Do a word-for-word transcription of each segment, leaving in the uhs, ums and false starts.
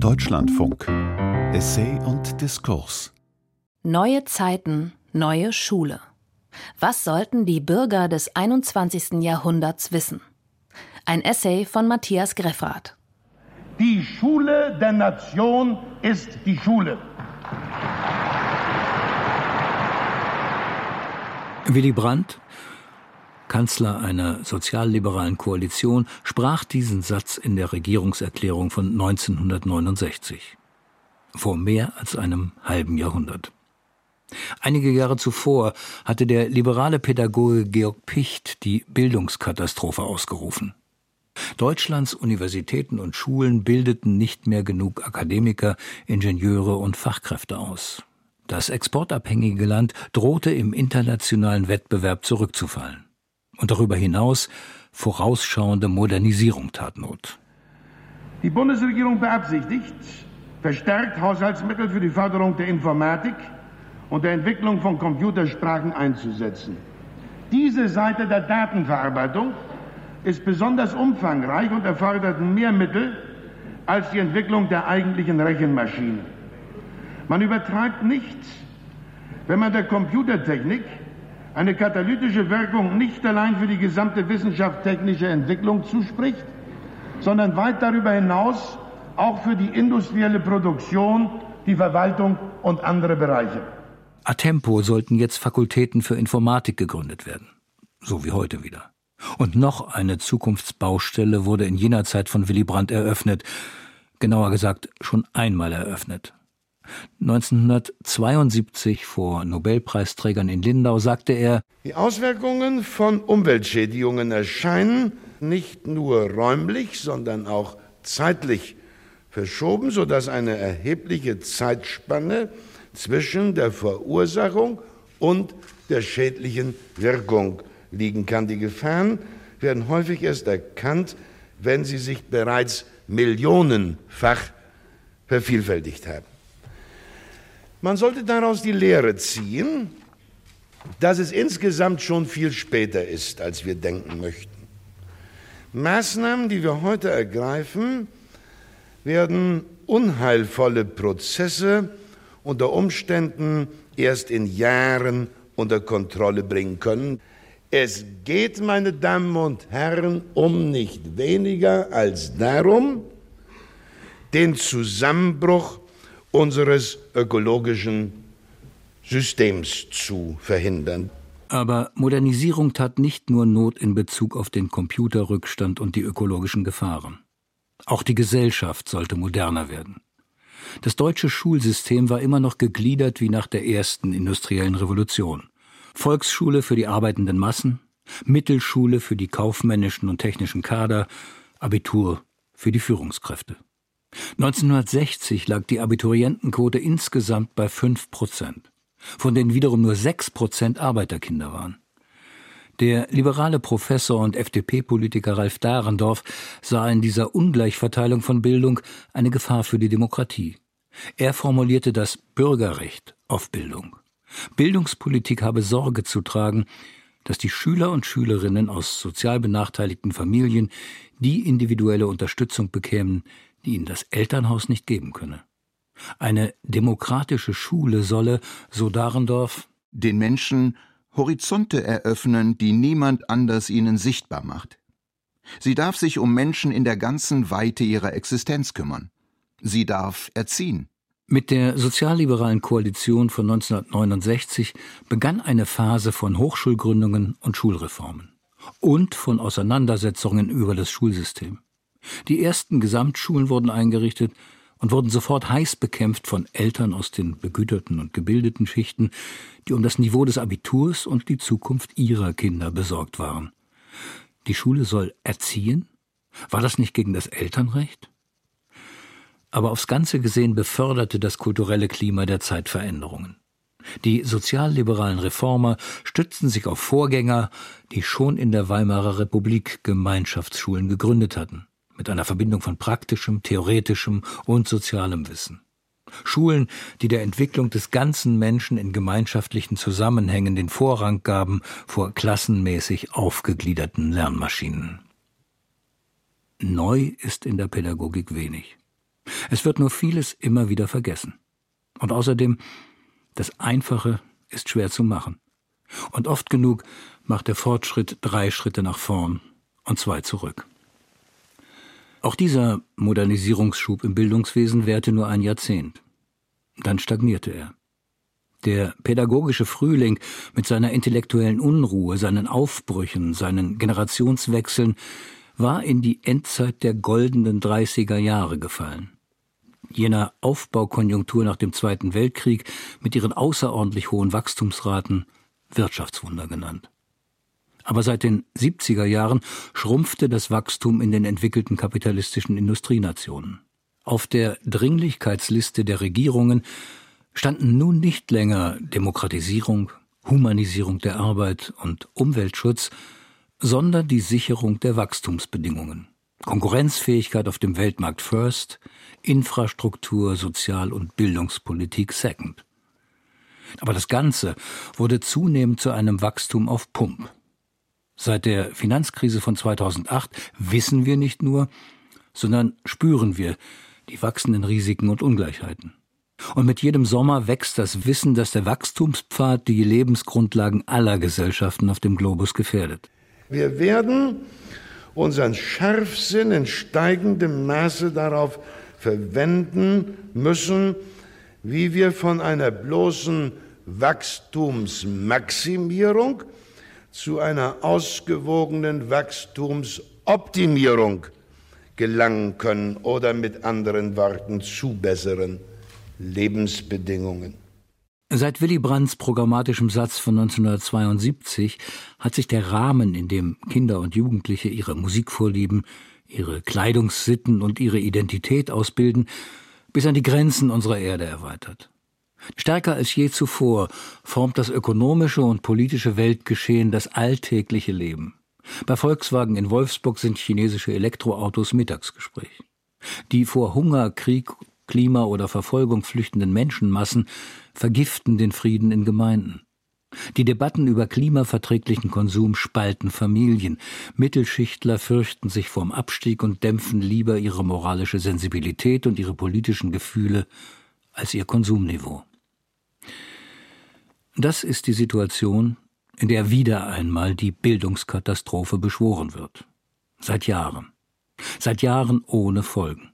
Deutschlandfunk. Essay und Diskurs. Neue Zeiten, neue Schule. Was sollten die Bürger des einundzwanzigsten. Jahrhunderts wissen? Ein Essay von Matthias Greffrath. Die Schule der Nation ist die Schule. Willy Brandt, Kanzler einer sozialliberalen Koalition, sprach diesen Satz in der Regierungserklärung von neunzehnhundertneunundsechzig. Vor mehr als einem halben Jahrhundert. Einige Jahre zuvor hatte der liberale Pädagoge Georg Picht die Bildungskatastrophe ausgerufen. Deutschlands Universitäten und Schulen bildeten nicht mehr genug Akademiker, Ingenieure und Fachkräfte aus. Das exportabhängige Land drohte im internationalen Wettbewerb zurückzufallen. Und darüber hinaus vorausschauende Modernisierung tat Not. Die Bundesregierung beabsichtigt, verstärkt Haushaltsmittel für die Förderung der Informatik und der Entwicklung von Computersprachen einzusetzen. Diese Seite der Datenverarbeitung ist besonders umfangreich und erfordert mehr Mittel als die Entwicklung der eigentlichen Rechenmaschine. Man übertreibt nicht, wenn man der Computertechnik eine katalytische Wirkung nicht allein für die gesamte wissenschaftstechnische Entwicklung zuspricht, sondern weit darüber hinaus auch für die industrielle Produktion, die Verwaltung und andere Bereiche. A tempo sollten jetzt Fakultäten für Informatik gegründet werden, so wie heute wieder. Und noch eine Zukunftsbaustelle wurde in jener Zeit von Willy Brandt eröffnet, genauer gesagt schon einmal eröffnet. neunzehnhundertzweiundsiebzig vor Nobelpreisträgern in Lindau sagte er: Die Auswirkungen von Umweltschädigungen erscheinen nicht nur räumlich, sondern auch zeitlich verschoben, sodass eine erhebliche Zeitspanne zwischen der Verursachung und der schädlichen Wirkung liegen kann. Die Gefahren werden häufig erst erkannt, wenn sie sich bereits millionenfach vervielfältigt haben. Man sollte daraus die Lehre ziehen, dass es insgesamt schon viel später ist, als wir denken möchten. Maßnahmen, die wir heute ergreifen, werden unheilvolle Prozesse unter Umständen erst in Jahren unter Kontrolle bringen können. Es geht, meine Damen und Herren, um nicht weniger als darum, den Zusammenbruch unseres ökologischen Systems zu verhindern. Aber Modernisierung tat nicht nur Not in Bezug auf den Computerrückstand und die ökologischen Gefahren. Auch die Gesellschaft sollte moderner werden. Das deutsche Schulsystem war immer noch gegliedert wie nach der ersten industriellen Revolution. Volksschule für die arbeitenden Massen, Mittelschule für die kaufmännischen und technischen Kader, Abitur für die Führungskräfte. neunzehnhundertsechzig lag die Abiturientenquote insgesamt bei fünf Prozent, von denen wiederum nur sechs Prozent Arbeiterkinder waren. Der liberale Professor und F D P-Politiker Ralf Dahrendorf sah in dieser Ungleichverteilung von Bildung eine Gefahr für die Demokratie. Er formulierte das Bürgerrecht auf Bildung. Bildungspolitik habe Sorge zu tragen, dass die Schüler und Schülerinnen aus sozial benachteiligten Familien die individuelle Unterstützung bekämen, die ihnen das Elternhaus nicht geben könne. Eine demokratische Schule solle, so Dahrendorf, den Menschen Horizonte eröffnen, die niemand anders ihnen sichtbar macht. Sie darf sich um Menschen in der ganzen Weite ihrer Existenz kümmern. Sie darf erziehen. Mit der sozialliberalen Koalition von neunzehnhundertneunundsechzig begann eine Phase von Hochschulgründungen und Schulreformen und von Auseinandersetzungen über das Schulsystem. Die ersten Gesamtschulen wurden eingerichtet und wurden sofort heiß bekämpft von Eltern aus den begüterten und gebildeten Schichten, die um das Niveau des Abiturs und die Zukunft ihrer Kinder besorgt waren. Die Schule soll erziehen? War das nicht gegen das Elternrecht? Aber aufs Ganze gesehen beförderte das kulturelle Klima der Zeit Veränderungen. Die sozialliberalen Reformer stützten sich auf Vorgänger, die schon in der Weimarer Republik Gemeinschaftsschulen gegründet hatten, mit einer Verbindung von praktischem, theoretischem und sozialem Wissen. Schulen, die der Entwicklung des ganzen Menschen in gemeinschaftlichen Zusammenhängen den Vorrang gaben vor klassenmäßig aufgegliederten Lernmaschinen. Neu ist in der Pädagogik wenig. Es wird nur vieles immer wieder vergessen. Und außerdem, das Einfache ist schwer zu machen. Und oft genug macht der Fortschritt drei Schritte nach vorn und zwei zurück. Auch dieser Modernisierungsschub im Bildungswesen währte nur ein Jahrzehnt. Dann stagnierte er. Der pädagogische Frühling mit seiner intellektuellen Unruhe, seinen Aufbrüchen, seinen Generationswechseln war in die Endzeit der goldenen dreißiger Jahre gefallen. Jener Aufbaukonjunktur nach dem Zweiten Weltkrieg mit ihren außerordentlich hohen Wachstumsraten, Wirtschaftswunder genannt. Aber seit den siebziger Jahren schrumpfte das Wachstum in den entwickelten kapitalistischen Industrienationen. Auf der Dringlichkeitsliste der Regierungen standen nun nicht länger Demokratisierung, Humanisierung der Arbeit und Umweltschutz, sondern die Sicherung der Wachstumsbedingungen. Konkurrenzfähigkeit auf dem Weltmarkt first, Infrastruktur, Sozial- und Bildungspolitik second. Aber das Ganze wurde zunehmend zu einem Wachstum auf Pump. Seit der Finanzkrise von zweitausendacht wissen wir nicht nur, sondern spüren wir die wachsenden Risiken und Ungleichheiten. Und mit jedem Sommer wächst das Wissen, dass der Wachstumspfad die Lebensgrundlagen aller Gesellschaften auf dem Globus gefährdet. Wir werden unseren Scharfsinn in steigendem Maße darauf verwenden müssen, wie wir von einer bloßen Wachstumsmaximierung zu einer ausgewogenen Wachstumsoptimierung gelangen können oder mit anderen Worten zu besseren Lebensbedingungen. Seit Willy Brandts programmatischem Satz von neunzehnhundertzweiundsiebzig hat sich der Rahmen, in dem Kinder und Jugendliche ihre Musikvorlieben, ihre Kleidungssitten und ihre Identität ausbilden, bis an die Grenzen unserer Erde erweitert. Stärker als je zuvor formt das ökonomische und politische Weltgeschehen das alltägliche Leben. Bei Volkswagen in Wolfsburg sind chinesische Elektroautos Mittagsgespräch. Die vor Hunger, Krieg, Klima oder Verfolgung flüchtenden Menschenmassen vergiften den Frieden in Gemeinden. Die Debatten über klimaverträglichen Konsum spalten Familien. Mittelschichtler fürchten sich vorm Abstieg und dämpfen lieber ihre moralische Sensibilität und ihre politischen Gefühle als ihr Konsumniveau. Das ist die Situation, in der wieder einmal die Bildungskatastrophe beschworen wird. Seit Jahren. Seit Jahren ohne Folgen.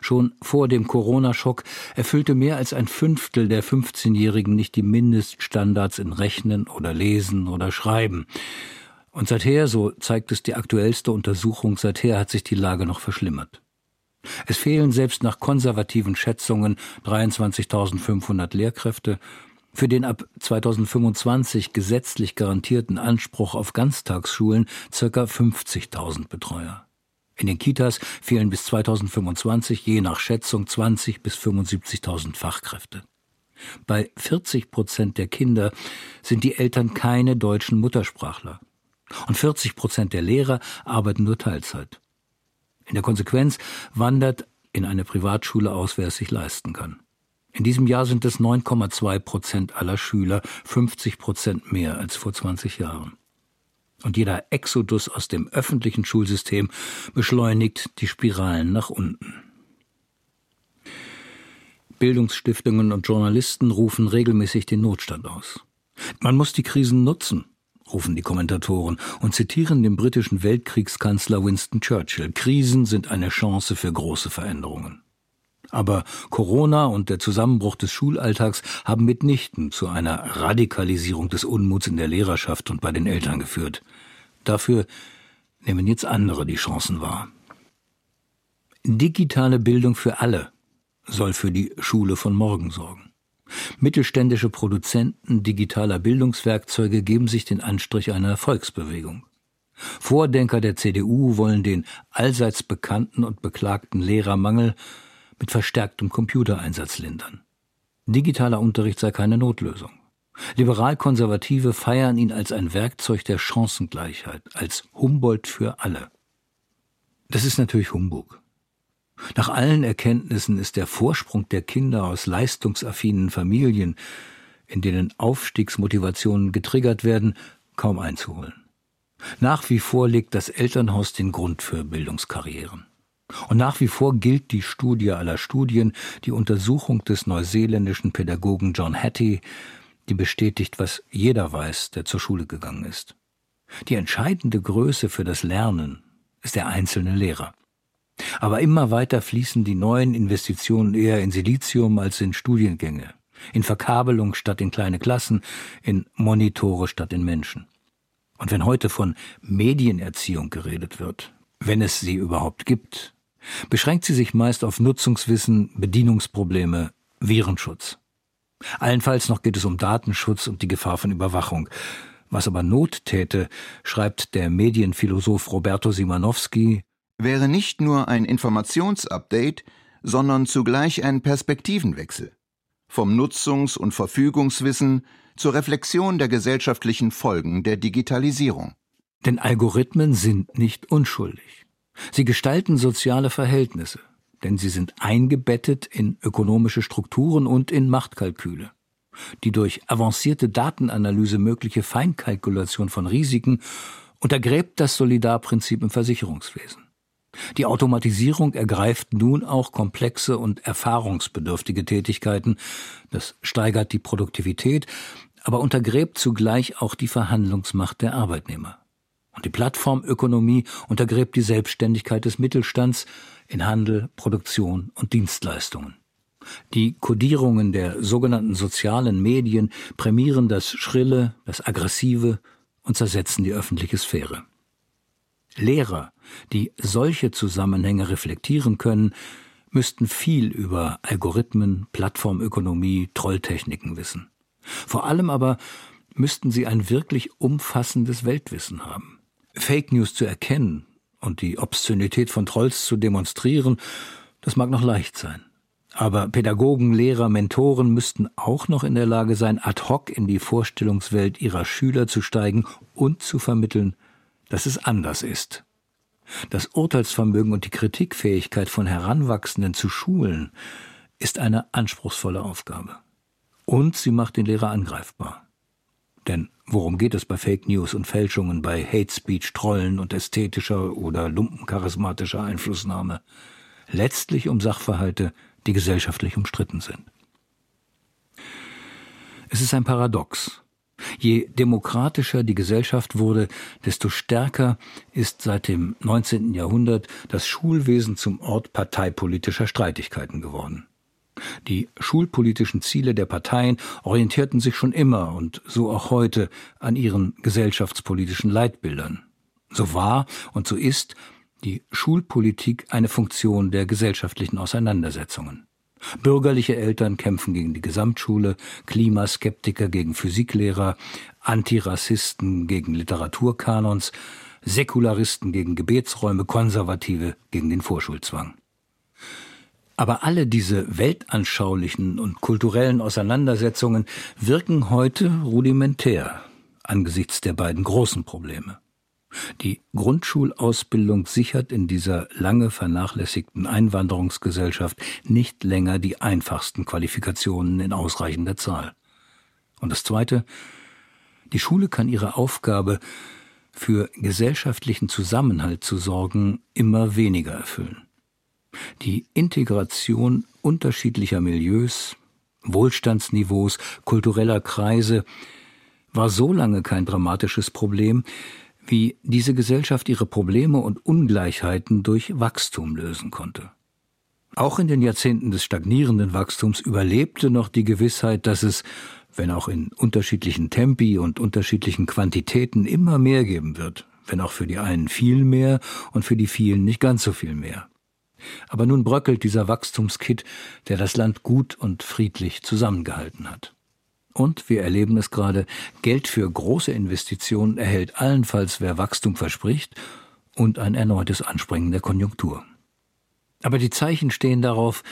Schon vor dem Corona-Schock erfüllte mehr als ein Fünftel der fünfzehnjährigen nicht die Mindeststandards in Rechnen oder Lesen oder Schreiben. Und seither, so zeigt es die aktuellste Untersuchung, seither hat sich die Lage noch verschlimmert. Es fehlen selbst nach konservativen Schätzungen dreiundzwanzigtausendfünfhundert Lehrkräfte. Für den ab zweitausendfünfundzwanzig gesetzlich garantierten Anspruch auf Ganztagsschulen ca. fünfzigtausend Betreuer. In den Kitas fehlen bis zweitausendfünfundzwanzig je nach Schätzung zwanzigtausend bis fünfundsiebzigtausend Fachkräfte. Bei vierzig Prozent der Kinder sind die Eltern keine deutschen Muttersprachler. Und vierzig Prozent der Lehrer arbeiten nur Teilzeit. In der Konsequenz wandert in eine Privatschule aus, wer es sich leisten kann. In diesem Jahr sind es neun Komma zwei Prozent aller Schüler, fünfzig Prozent mehr als vor zwanzig Jahren. Und jeder Exodus aus dem öffentlichen Schulsystem beschleunigt die Spiralen nach unten. Bildungsstiftungen und Journalisten rufen regelmäßig den Notstand aus. Man muss die Krisen nutzen, rufen die Kommentatoren und zitieren den britischen Weltkriegskanzler Winston Churchill. Krisen sind eine Chance für große Veränderungen. Aber Corona und der Zusammenbruch des Schulalltags haben mitnichten zu einer Radikalisierung des Unmuts in der Lehrerschaft und bei den Eltern geführt. Dafür nehmen jetzt andere die Chancen wahr. Digitale Bildung für alle soll für die Schule von morgen sorgen. Mittelständische Produzenten digitaler Bildungswerkzeuge geben sich den Anstrich einer Volksbewegung. Vordenker der C D U wollen den allseits bekannten und beklagten Lehrermangel mit verstärktem Computereinsatz lindern. Digitaler Unterricht sei keine Notlösung. Liberal-Konservative feiern ihn als ein Werkzeug der Chancengleichheit, als Humboldt für alle. Das ist natürlich Humbug. Nach allen Erkenntnissen ist der Vorsprung der Kinder aus leistungsaffinen Familien, in denen Aufstiegsmotivationen getriggert werden, kaum einzuholen. Nach wie vor legt das Elternhaus den Grund für Bildungskarrieren. Und nach wie vor gilt die Studie aller Studien, die Untersuchung des neuseeländischen Pädagogen John Hattie, die bestätigt, was jeder weiß, der zur Schule gegangen ist. Die entscheidende Größe für das Lernen ist der einzelne Lehrer. Aber immer weiter fließen die neuen Investitionen eher in Silizium als in Studiengänge, in Verkabelung statt in kleine Klassen, in Monitore statt in Menschen. Und wenn heute von Medienerziehung geredet wird, wenn es sie überhaupt gibt, beschränkt sie sich meist auf Nutzungswissen, Bedienungsprobleme, Virenschutz. Allenfalls noch geht es um Datenschutz und die Gefahr von Überwachung. Was aber Not täte, schreibt der Medienphilosoph Roberto Simanowski, wäre nicht nur ein Informationsupdate, sondern zugleich ein Perspektivenwechsel. Vom Nutzungs- und Verfügungswissen zur Reflexion der gesellschaftlichen Folgen der Digitalisierung. Denn Algorithmen sind nicht unschuldig. Sie gestalten soziale Verhältnisse, denn sie sind eingebettet in ökonomische Strukturen und in Machtkalküle. Die durch avancierte Datenanalyse mögliche Feinkalkulation von Risiken untergräbt das Solidarprinzip im Versicherungswesen. Die Automatisierung ergreift nun auch komplexe und erfahrungsbedürftige Tätigkeiten. Das steigert die Produktivität, aber untergräbt zugleich auch die Verhandlungsmacht der Arbeitnehmer. Und die Plattformökonomie untergräbt die Selbstständigkeit des Mittelstands in Handel, Produktion und Dienstleistungen. Die Kodierungen der sogenannten sozialen Medien prämieren das Schrille, das Aggressive und zersetzen die öffentliche Sphäre. Lehrer, die solche Zusammenhänge reflektieren können, müssten viel über Algorithmen, Plattformökonomie, Trolltechniken wissen. Vor allem aber müssten sie ein wirklich umfassendes Weltwissen haben. Fake News zu erkennen und die Obszönität von Trolls zu demonstrieren, das mag noch leicht sein. Aber Pädagogen, Lehrer, Mentoren müssten auch noch in der Lage sein, ad hoc in die Vorstellungswelt ihrer Schüler zu steigen und zu vermitteln, dass es anders ist. Das Urteilsvermögen und die Kritikfähigkeit von Heranwachsenden zu schulen, ist eine anspruchsvolle Aufgabe. Und sie macht den Lehrer angreifbar. Denn worum geht es bei Fake News und Fälschungen, bei Hate Speech, Trollen und ästhetischer oder lumpencharismatischer Einflussnahme? Letztlich um Sachverhalte, die gesellschaftlich umstritten sind. Es ist ein Paradox. Je demokratischer die Gesellschaft wurde, desto stärker ist seit dem neunzehnten Jahrhundert das Schulwesen zum Ort parteipolitischer Streitigkeiten geworden. Die schulpolitischen Ziele der Parteien orientierten sich schon immer und so auch heute an ihren gesellschaftspolitischen Leitbildern. So war und so ist die Schulpolitik eine Funktion der gesellschaftlichen Auseinandersetzungen. Bürgerliche Eltern kämpfen gegen die Gesamtschule, Klimaskeptiker gegen Physiklehrer, Antirassisten gegen Literaturkanons, Säkularisten gegen Gebetsräume, Konservative gegen den Vorschulzwang. Aber alle diese weltanschaulichen und kulturellen Auseinandersetzungen wirken heute rudimentär angesichts der beiden großen Probleme. Die Grundschulausbildung sichert in dieser lange vernachlässigten Einwanderungsgesellschaft nicht länger die einfachsten Qualifikationen in ausreichender Zahl. Und das Zweite, die Schule kann ihre Aufgabe, für gesellschaftlichen Zusammenhalt zu sorgen, immer weniger erfüllen. Die Integration unterschiedlicher Milieus, Wohlstandsniveaus, kultureller Kreise war so lange kein dramatisches Problem, wie diese Gesellschaft ihre Probleme und Ungleichheiten durch Wachstum lösen konnte. Auch in den Jahrzehnten des stagnierenden Wachstums überlebte noch die Gewissheit, dass es, wenn auch in unterschiedlichen Tempi und unterschiedlichen Quantitäten, immer mehr geben wird, wenn auch für die einen viel mehr und für die vielen nicht ganz so viel mehr. Aber nun bröckelt dieser Wachstumskit, der das Land gut und friedlich zusammengehalten hat. Und, wir erleben es gerade, Geld für große Investitionen erhält allenfalls, wer Wachstum verspricht und ein erneutes Anspringen der Konjunktur. Aber die Zeichen stehen darauf,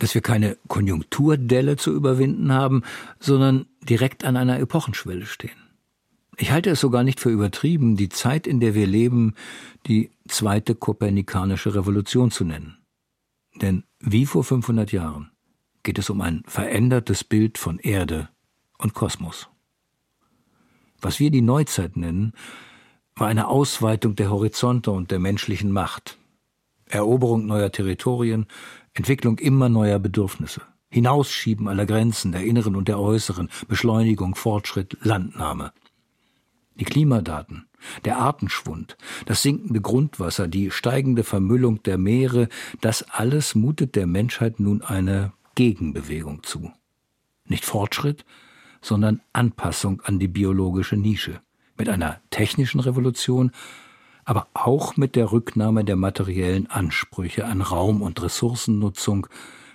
dass wir keine Konjunkturdelle zu überwinden haben, sondern direkt an einer Epochenschwelle stehen. Ich halte es sogar nicht für übertrieben, die Zeit, in der wir leben, die zweite kopernikanische Revolution zu nennen. Denn wie vor fünfhundert Jahren geht es um ein verändertes Bild von Erde und Kosmos. Was wir die Neuzeit nennen, war eine Ausweitung der Horizonte und der menschlichen Macht. Eroberung neuer Territorien, Entwicklung immer neuer Bedürfnisse, Hinausschieben aller Grenzen, der inneren und der äußeren, Beschleunigung, Fortschritt, Landnahme. Die Klimadaten, der Artenschwund, das sinkende Grundwasser, die steigende Vermüllung der Meere, das alles mutet der Menschheit nun eine Gegenbewegung zu. Nicht Fortschritt, sondern Anpassung an die biologische Nische. Mit einer technischen Revolution, aber auch mit der Rücknahme der materiellen Ansprüche an Raum- und Ressourcennutzung,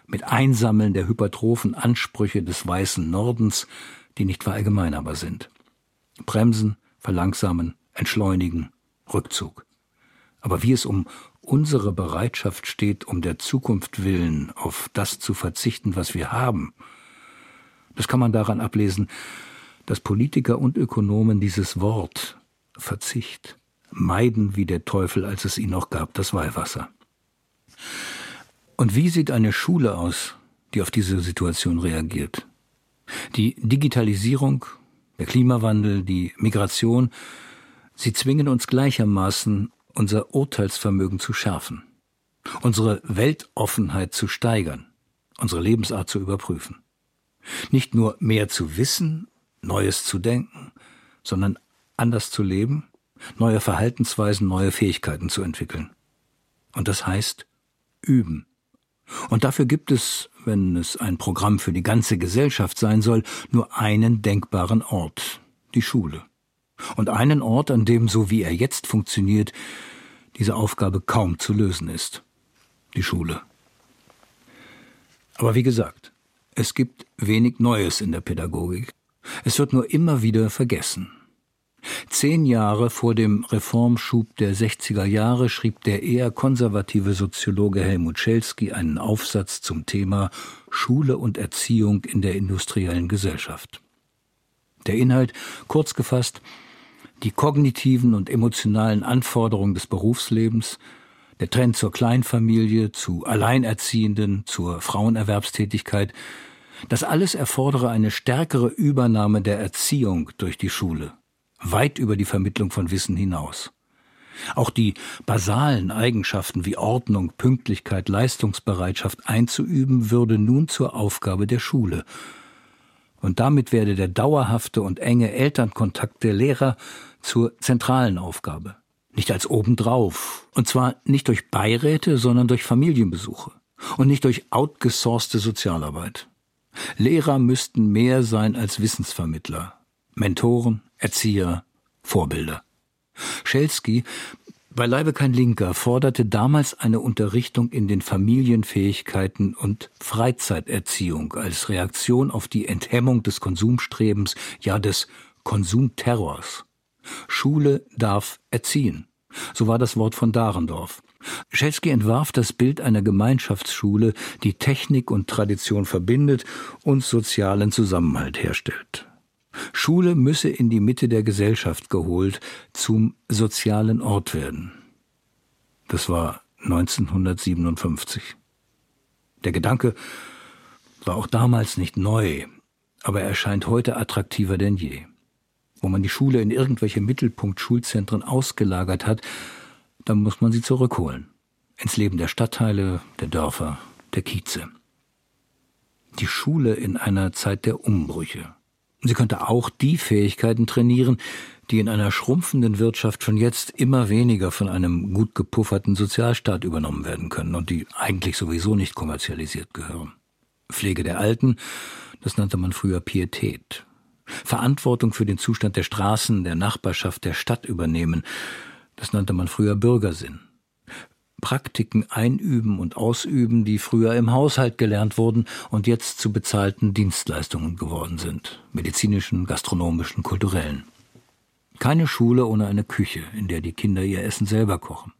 mit Einsammeln der hypertrophen Ansprüche des weißen Nordens, die nicht verallgemeinerbar sind. Bremsen, verlangsamen, entschleunigen, Rückzug. Aber wie es um unsere Bereitschaft steht, um der Zukunft willen auf das zu verzichten, was wir haben, das kann man daran ablesen, dass Politiker und Ökonomen dieses Wort Verzicht meiden wie der Teufel, als es ihn noch gab, das Weihwasser. Und wie sieht eine Schule aus, die auf diese Situation reagiert? Die Digitalisierung, der Klimawandel, die Migration, sie zwingen uns gleichermaßen, unser Urteilsvermögen zu schärfen, unsere Weltoffenheit zu steigern, unsere Lebensart zu überprüfen. Nicht nur mehr zu wissen, Neues zu denken, sondern anders zu leben, neue Verhaltensweisen, neue Fähigkeiten zu entwickeln. Und das heißt üben. Und dafür gibt es, wenn es ein Programm für die ganze Gesellschaft sein soll, nur einen denkbaren Ort, die Schule. Und einen Ort, an dem, so wie er jetzt funktioniert, diese Aufgabe kaum zu lösen ist. Die Schule. Aber wie gesagt, es gibt wenig Neues in der Pädagogik. Es wird nur immer wieder vergessen. Zehn Jahre vor dem Reformschub der sechziger Jahre schrieb der eher konservative Soziologe Helmut Schelsky einen Aufsatz zum Thema Schule und Erziehung in der industriellen Gesellschaft. Der Inhalt, kurz gefasst, die kognitiven und emotionalen Anforderungen des Berufslebens, der Trend zur Kleinfamilie, zu Alleinerziehenden, zur Frauenerwerbstätigkeit, das alles erfordere eine stärkere Übernahme der Erziehung durch die Schule, weit über die Vermittlung von Wissen hinaus. Auch die basalen Eigenschaften wie Ordnung, Pünktlichkeit, Leistungsbereitschaft einzuüben, würde nun zur Aufgabe der Schule. Und damit werde der dauerhafte und enge Elternkontakt der Lehrer zur zentralen Aufgabe. Nicht als obendrauf. Und zwar nicht durch Beiräte, sondern durch Familienbesuche. Und nicht durch outgesourcete Sozialarbeit. Lehrer müssten mehr sein als Wissensvermittler, Mentoren, Erzieher, Vorbilder. Schelsky, beileibe kein Linker, forderte damals eine Unterrichtung in den Familienfähigkeiten und Freizeiterziehung als Reaktion auf die Enthemmung des Konsumstrebens, ja des Konsumterrors. Schule darf erziehen. So war das Wort von Dahrendorf. Schelsky entwarf das Bild einer Gemeinschaftsschule, die Technik und Tradition verbindet und sozialen Zusammenhalt herstellt. Schule müsse in die Mitte der Gesellschaft geholt, zum sozialen Ort werden. Das war neunzehnhundertsiebenundfünfzig. Der Gedanke war auch damals nicht neu, aber er erscheint heute attraktiver denn je. Wo man die Schule in irgendwelche Mittelpunkt-Schulzentren ausgelagert hat, da muss man sie zurückholen. Ins Leben der Stadtteile, der Dörfer, der Kieze. Die Schule in einer Zeit der Umbrüche. Sie könnte auch die Fähigkeiten trainieren, die in einer schrumpfenden Wirtschaft schon jetzt immer weniger von einem gut gepufferten Sozialstaat übernommen werden können und die eigentlich sowieso nicht kommerzialisiert gehören. Pflege der Alten, das nannte man früher Pietät. Verantwortung für den Zustand der Straßen, der Nachbarschaft, der Stadt übernehmen. Das nannte man früher Bürgersinn. Praktiken einüben und ausüben, die früher im Haushalt gelernt wurden und jetzt zu bezahlten Dienstleistungen geworden sind. Medizinischen, gastronomischen, kulturellen. Keine Schule ohne eine Küche, in der die Kinder ihr Essen selber kochen.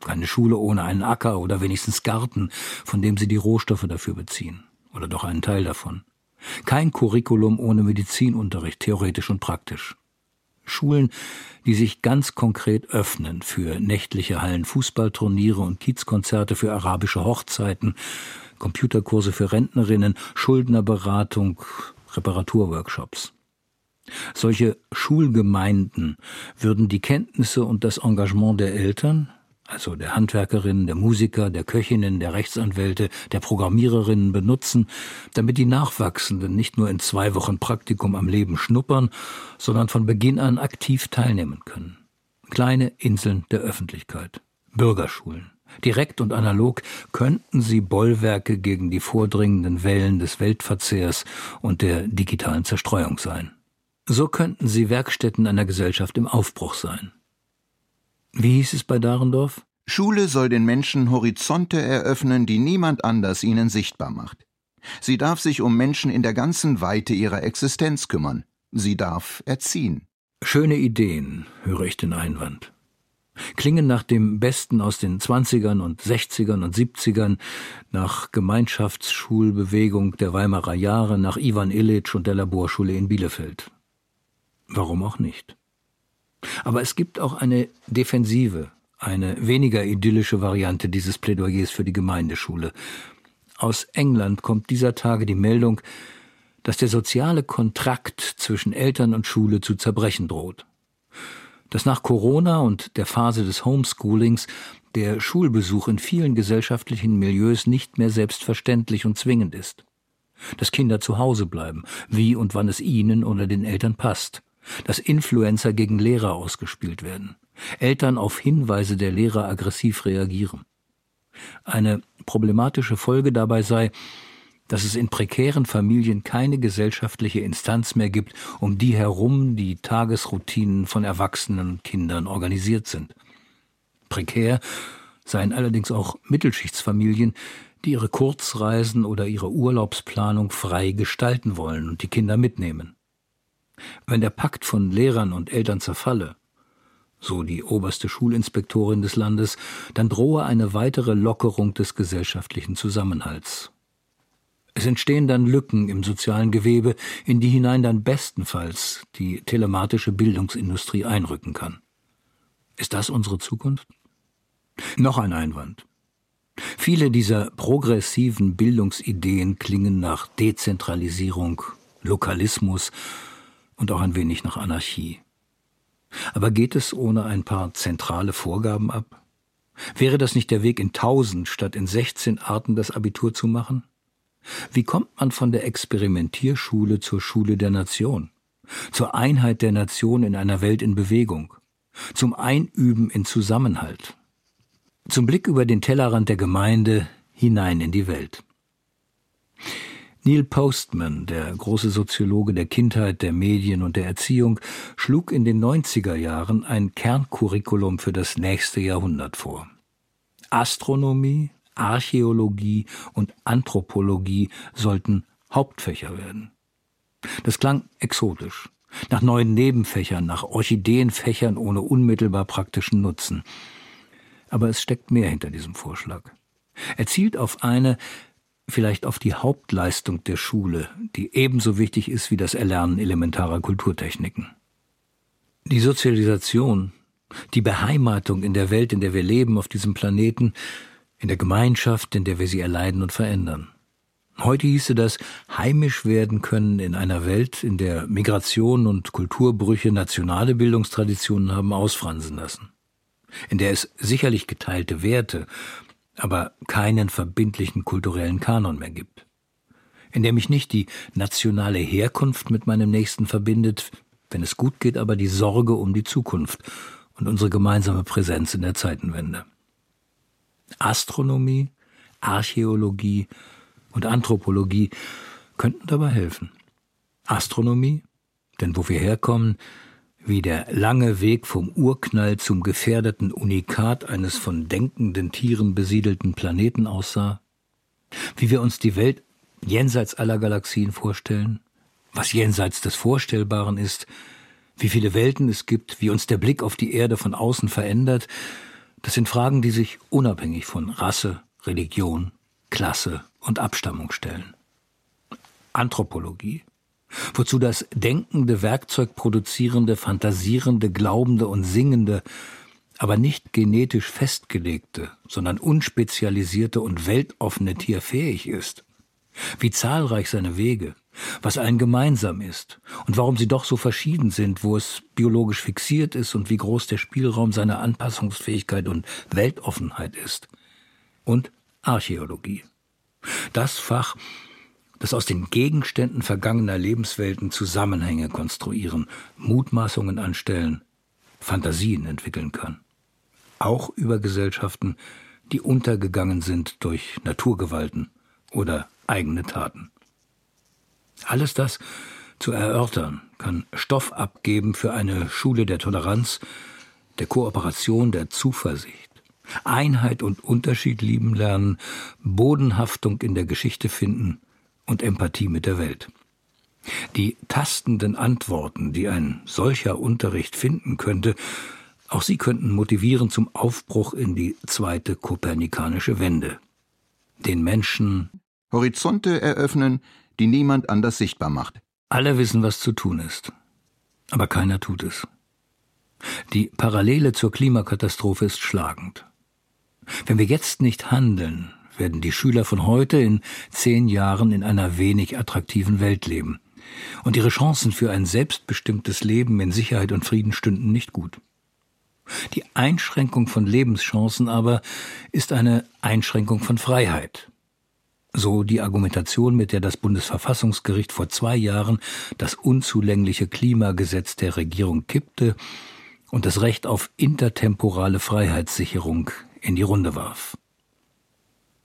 Keine Schule ohne einen Acker oder wenigstens Garten, von dem sie die Rohstoffe dafür beziehen. Oder doch einen Teil davon. Kein Curriculum ohne Medizinunterricht, theoretisch und praktisch. Schulen, die sich ganz konkret öffnen für nächtliche Hallenfußballturniere und Kiezkonzerte, für arabische Hochzeiten, Computerkurse für Rentnerinnen, Schuldnerberatung, Reparaturworkshops. Solche Schulgemeinden würden die Kenntnisse und das Engagement der Eltern, also der Handwerkerinnen, der Musiker, der Köchinnen, der Rechtsanwälte, der Programmiererinnen benutzen, damit die Nachwachsenden nicht nur in zwei Wochen Praktikum am Leben schnuppern, sondern von Beginn an aktiv teilnehmen können. Kleine Inseln der Öffentlichkeit, Bürgerschulen. Direkt und analog könnten sie Bollwerke gegen die vordringenden Wellen des Weltverzehrs und der digitalen Zerstreuung sein. So könnten sie Werkstätten einer Gesellschaft im Aufbruch sein. Wie hieß es bei Dahrendorf? Schule soll den Menschen Horizonte eröffnen, die niemand anders ihnen sichtbar macht. Sie darf sich um Menschen in der ganzen Weite ihrer Existenz kümmern. Sie darf erziehen. Schöne Ideen, höre ich den Einwand. Klingen nach dem Besten aus den Zwanzigern und Sechzigern und Siebzigern, nach Gemeinschaftsschulbewegung der Weimarer Jahre, nach Ivan Illich und der Laborschule in Bielefeld. Warum auch nicht? Aber es gibt auch eine defensive, eine weniger idyllische Variante dieses Plädoyers für die Gemeindeschule. Aus England kommt dieser Tage die Meldung, dass der soziale Kontrakt zwischen Eltern und Schule zu zerbrechen droht. Dass nach Corona und der Phase des Homeschoolings der Schulbesuch in vielen gesellschaftlichen Milieus nicht mehr selbstverständlich und zwingend ist. Dass Kinder zu Hause bleiben, wie und wann es ihnen oder den Eltern passt. Dass Influencer gegen Lehrer ausgespielt werden. Eltern auf Hinweise der Lehrer aggressiv reagieren. Eine problematische Folge dabei sei, dass es in prekären Familien keine gesellschaftliche Instanz mehr gibt, um die herum die Tagesroutinen von Erwachsenen und Kindern organisiert sind. Prekär seien allerdings auch Mittelschichtsfamilien, die ihre Kurzreisen oder ihre Urlaubsplanung frei gestalten wollen und die Kinder mitnehmen. Wenn der Pakt von Lehrern und Eltern zerfalle, so die oberste Schulinspektorin des Landes, dann drohe eine weitere Lockerung des gesellschaftlichen Zusammenhalts. Es entstehen dann Lücken im sozialen Gewebe, in die hinein dann bestenfalls die telematische Bildungsindustrie einrücken kann. Ist das unsere Zukunft? Noch ein Einwand. Viele dieser progressiven Bildungsideen klingen nach Dezentralisierung, Lokalismus und auch ein wenig nach Anarchie. Aber geht es ohne ein paar zentrale Vorgaben ab? Wäre das nicht der Weg, in tausend statt in sechzehn Arten das Abitur zu machen? Wie kommt man von der Experimentierschule zur Schule der Nation, zur Einheit der Nation in einer Welt in Bewegung, zum Einüben in Zusammenhalt, zum Blick über den Tellerrand der Gemeinde hinein in die Welt? Neil Postman, der große Soziologe der Kindheit, der Medien und der Erziehung, schlug in den neunziger Jahren ein Kerncurriculum für das nächste Jahrhundert vor. Astronomie, Archäologie und Anthropologie sollten Hauptfächer werden. Das klang exotisch, nach neuen Nebenfächern, nach Orchideenfächern ohne unmittelbar praktischen Nutzen. Aber es steckt mehr hinter diesem Vorschlag. Er zielt auf eine, vielleicht auf die Hauptleistung der Schule, die ebenso wichtig ist wie das Erlernen elementarer Kulturtechniken. Die Sozialisation, die Beheimatung in der Welt, in der wir leben, auf diesem Planeten, in der Gemeinschaft, in der wir sie erleiden und verändern. Heute hieße das, heimisch werden können in einer Welt, in der Migration und Kulturbrüche nationale Bildungstraditionen haben ausfransen lassen. In der es sicherlich geteilte Werte, aber keinen verbindlichen kulturellen Kanon mehr gibt. In der mich nicht die nationale Herkunft mit meinem Nächsten verbindet, wenn es gut geht, aber die Sorge um die Zukunft und unsere gemeinsame Präsenz in der Zeitenwende. Astronomie, Archäologie und Anthropologie könnten dabei helfen. Astronomie, denn wo wir herkommen, wie der lange Weg vom Urknall zum gefährdeten Unikat eines von denkenden Tieren besiedelten Planeten aussah, wie wir uns die Welt jenseits aller Galaxien vorstellen, was jenseits des Vorstellbaren ist, wie viele Welten es gibt, wie uns der Blick auf die Erde von außen verändert. Das sind Fragen, die sich unabhängig von Rasse, Religion, Klasse und Abstammung stellen. Anthropologie, wozu das denkende, werkzeugproduzierende, fantasierende, glaubende und singende, aber nicht genetisch festgelegte, sondern unspezialisierte und weltoffene Tier fähig ist. Wie zahlreich seine Wege, was allen gemeinsam ist und warum sie doch so verschieden sind, wo es biologisch fixiert ist und wie groß der Spielraum seiner Anpassungsfähigkeit und Weltoffenheit ist. Und Archäologie. Das Fach, das aus den Gegenständen vergangener Lebenswelten Zusammenhänge konstruieren, Mutmaßungen anstellen, Fantasien entwickeln kann. Auch über Gesellschaften, die untergegangen sind durch Naturgewalten oder eigene Taten. Alles das zu erörtern, kann Stoff abgeben für eine Schule der Toleranz, der Kooperation, der Zuversicht. Einheit und Unterschied lieben lernen, Bodenhaftung in der Geschichte finden und Empathie mit der Welt. Die tastenden Antworten, die ein solcher Unterricht finden könnte, auch sie könnten motivieren zum Aufbruch in die zweite kopernikanische Wende. Den Menschen Horizonte eröffnen, die niemand anders sichtbar macht. Alle wissen, was zu tun ist, aber keiner tut es. Die Parallele zur Klimakatastrophe ist schlagend. Wenn wir jetzt nicht handeln, werden die Schüler von heute in zehn Jahren in einer wenig attraktiven Welt leben. Und ihre Chancen für ein selbstbestimmtes Leben in Sicherheit und Frieden stünden nicht gut. Die Einschränkung von Lebenschancen aber ist eine Einschränkung von Freiheit. So die Argumentation, mit der das Bundesverfassungsgericht vor zwei Jahren das unzulängliche Klimagesetz der Regierung kippte und das Recht auf intertemporale Freiheitssicherung in die Runde warf.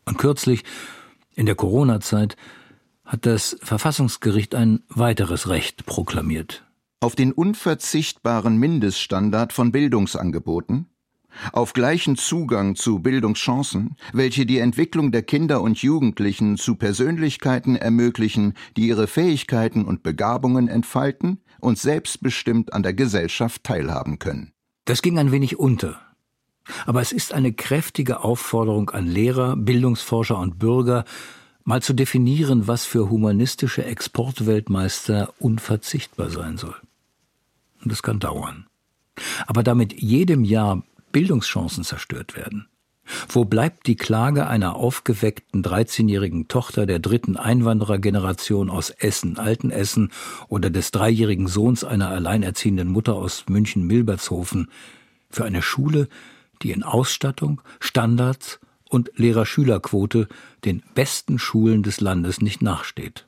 Und kürzlich, in der Corona-Zeit, hat das Verfassungsgericht ein weiteres Recht proklamiert. Auf den unverzichtbaren Mindeststandard von Bildungsangeboten, auf gleichen Zugang zu Bildungschancen, welche die Entwicklung der Kinder und Jugendlichen zu Persönlichkeiten ermöglichen, die ihre Fähigkeiten und Begabungen entfalten und selbstbestimmt an der Gesellschaft teilhaben können. Das ging ein wenig unter. Aber es ist eine kräftige Aufforderung an Lehrer, Bildungsforscher und Bürger, mal zu definieren, was für humanistische Exportweltmeister unverzichtbar sein soll. Und das kann dauern. Aber damit jedem Jahr Bildungschancen zerstört werden. Wo bleibt die Klage einer aufgeweckten dreizehnjährigen Tochter der dritten Einwanderergeneration aus Essen-Altenessen oder des dreijährigen Sohns einer alleinerziehenden Mutter aus München-Milbertshofen für eine Schule, die in Ausstattung, Standards und Lehrer-Schüler-Quote den besten Schulen des Landes nicht nachsteht?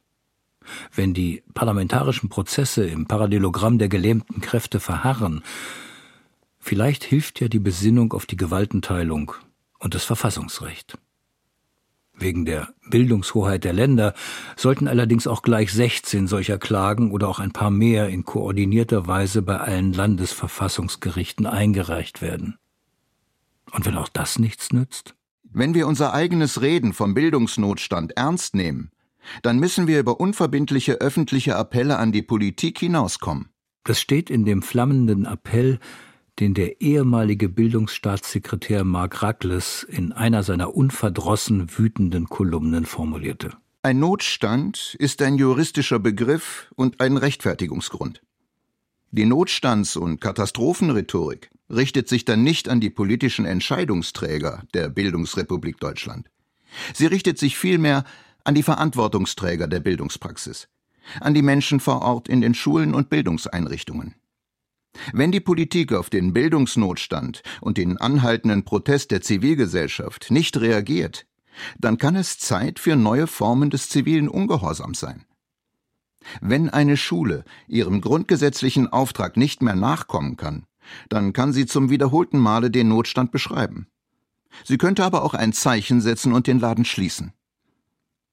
Wenn die parlamentarischen Prozesse im Parallelogramm der gelähmten Kräfte verharren, vielleicht hilft ja die Besinnung auf die Gewaltenteilung und das Verfassungsrecht. Wegen der Bildungshoheit der Länder sollten allerdings auch gleich sechzehn solcher Klagen oder auch ein paar mehr in koordinierter Weise bei allen Landesverfassungsgerichten eingereicht werden. Und wenn auch das nichts nützt? Wenn wir unser eigenes Reden vom Bildungsnotstand ernst nehmen, dann müssen wir über unverbindliche öffentliche Appelle an die Politik hinauskommen. Das steht in dem flammenden Appell, den der ehemalige Bildungsstaatssekretär Mark Rackles in einer seiner unverdrossen wütenden Kolumnen formulierte. Ein Notstand ist ein juristischer Begriff und ein Rechtfertigungsgrund. Die Notstands- und Katastrophenrhetorik richtet sich dann nicht an die politischen Entscheidungsträger der Bildungsrepublik Deutschland. Sie richtet sich vielmehr an die Verantwortungsträger der Bildungspraxis, an die Menschen vor Ort in den Schulen und Bildungseinrichtungen. Wenn die Politik auf den Bildungsnotstand und den anhaltenden Protest der Zivilgesellschaft nicht reagiert, dann kann es Zeit für neue Formen des zivilen Ungehorsams sein. Wenn eine Schule ihrem grundgesetzlichen Auftrag nicht mehr nachkommen kann, dann kann sie zum wiederholten Male den Notstand beschreiben. Sie könnte aber auch ein Zeichen setzen und den Laden schließen.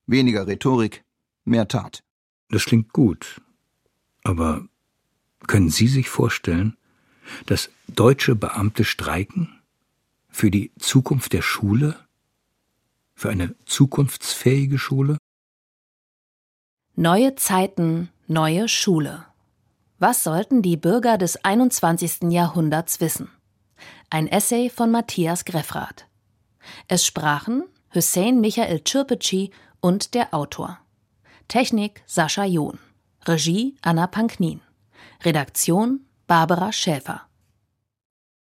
Weniger Rhetorik, mehr Tat. Das klingt gut, aber können Sie sich vorstellen, dass deutsche Beamte streiken? Für die Zukunft der Schule? Für eine zukunftsfähige Schule? Neue Zeiten, neue Schule. Was sollten die Bürger des einundzwanzigsten Jahrhunderts wissen? Ein Essay von Matthias Greffrath. Es sprachen Hussein Michael Tschirpitschi und der Autor. Technik Sascha John. Regie Anna Panknin. Redaktion Barbara Schäfer.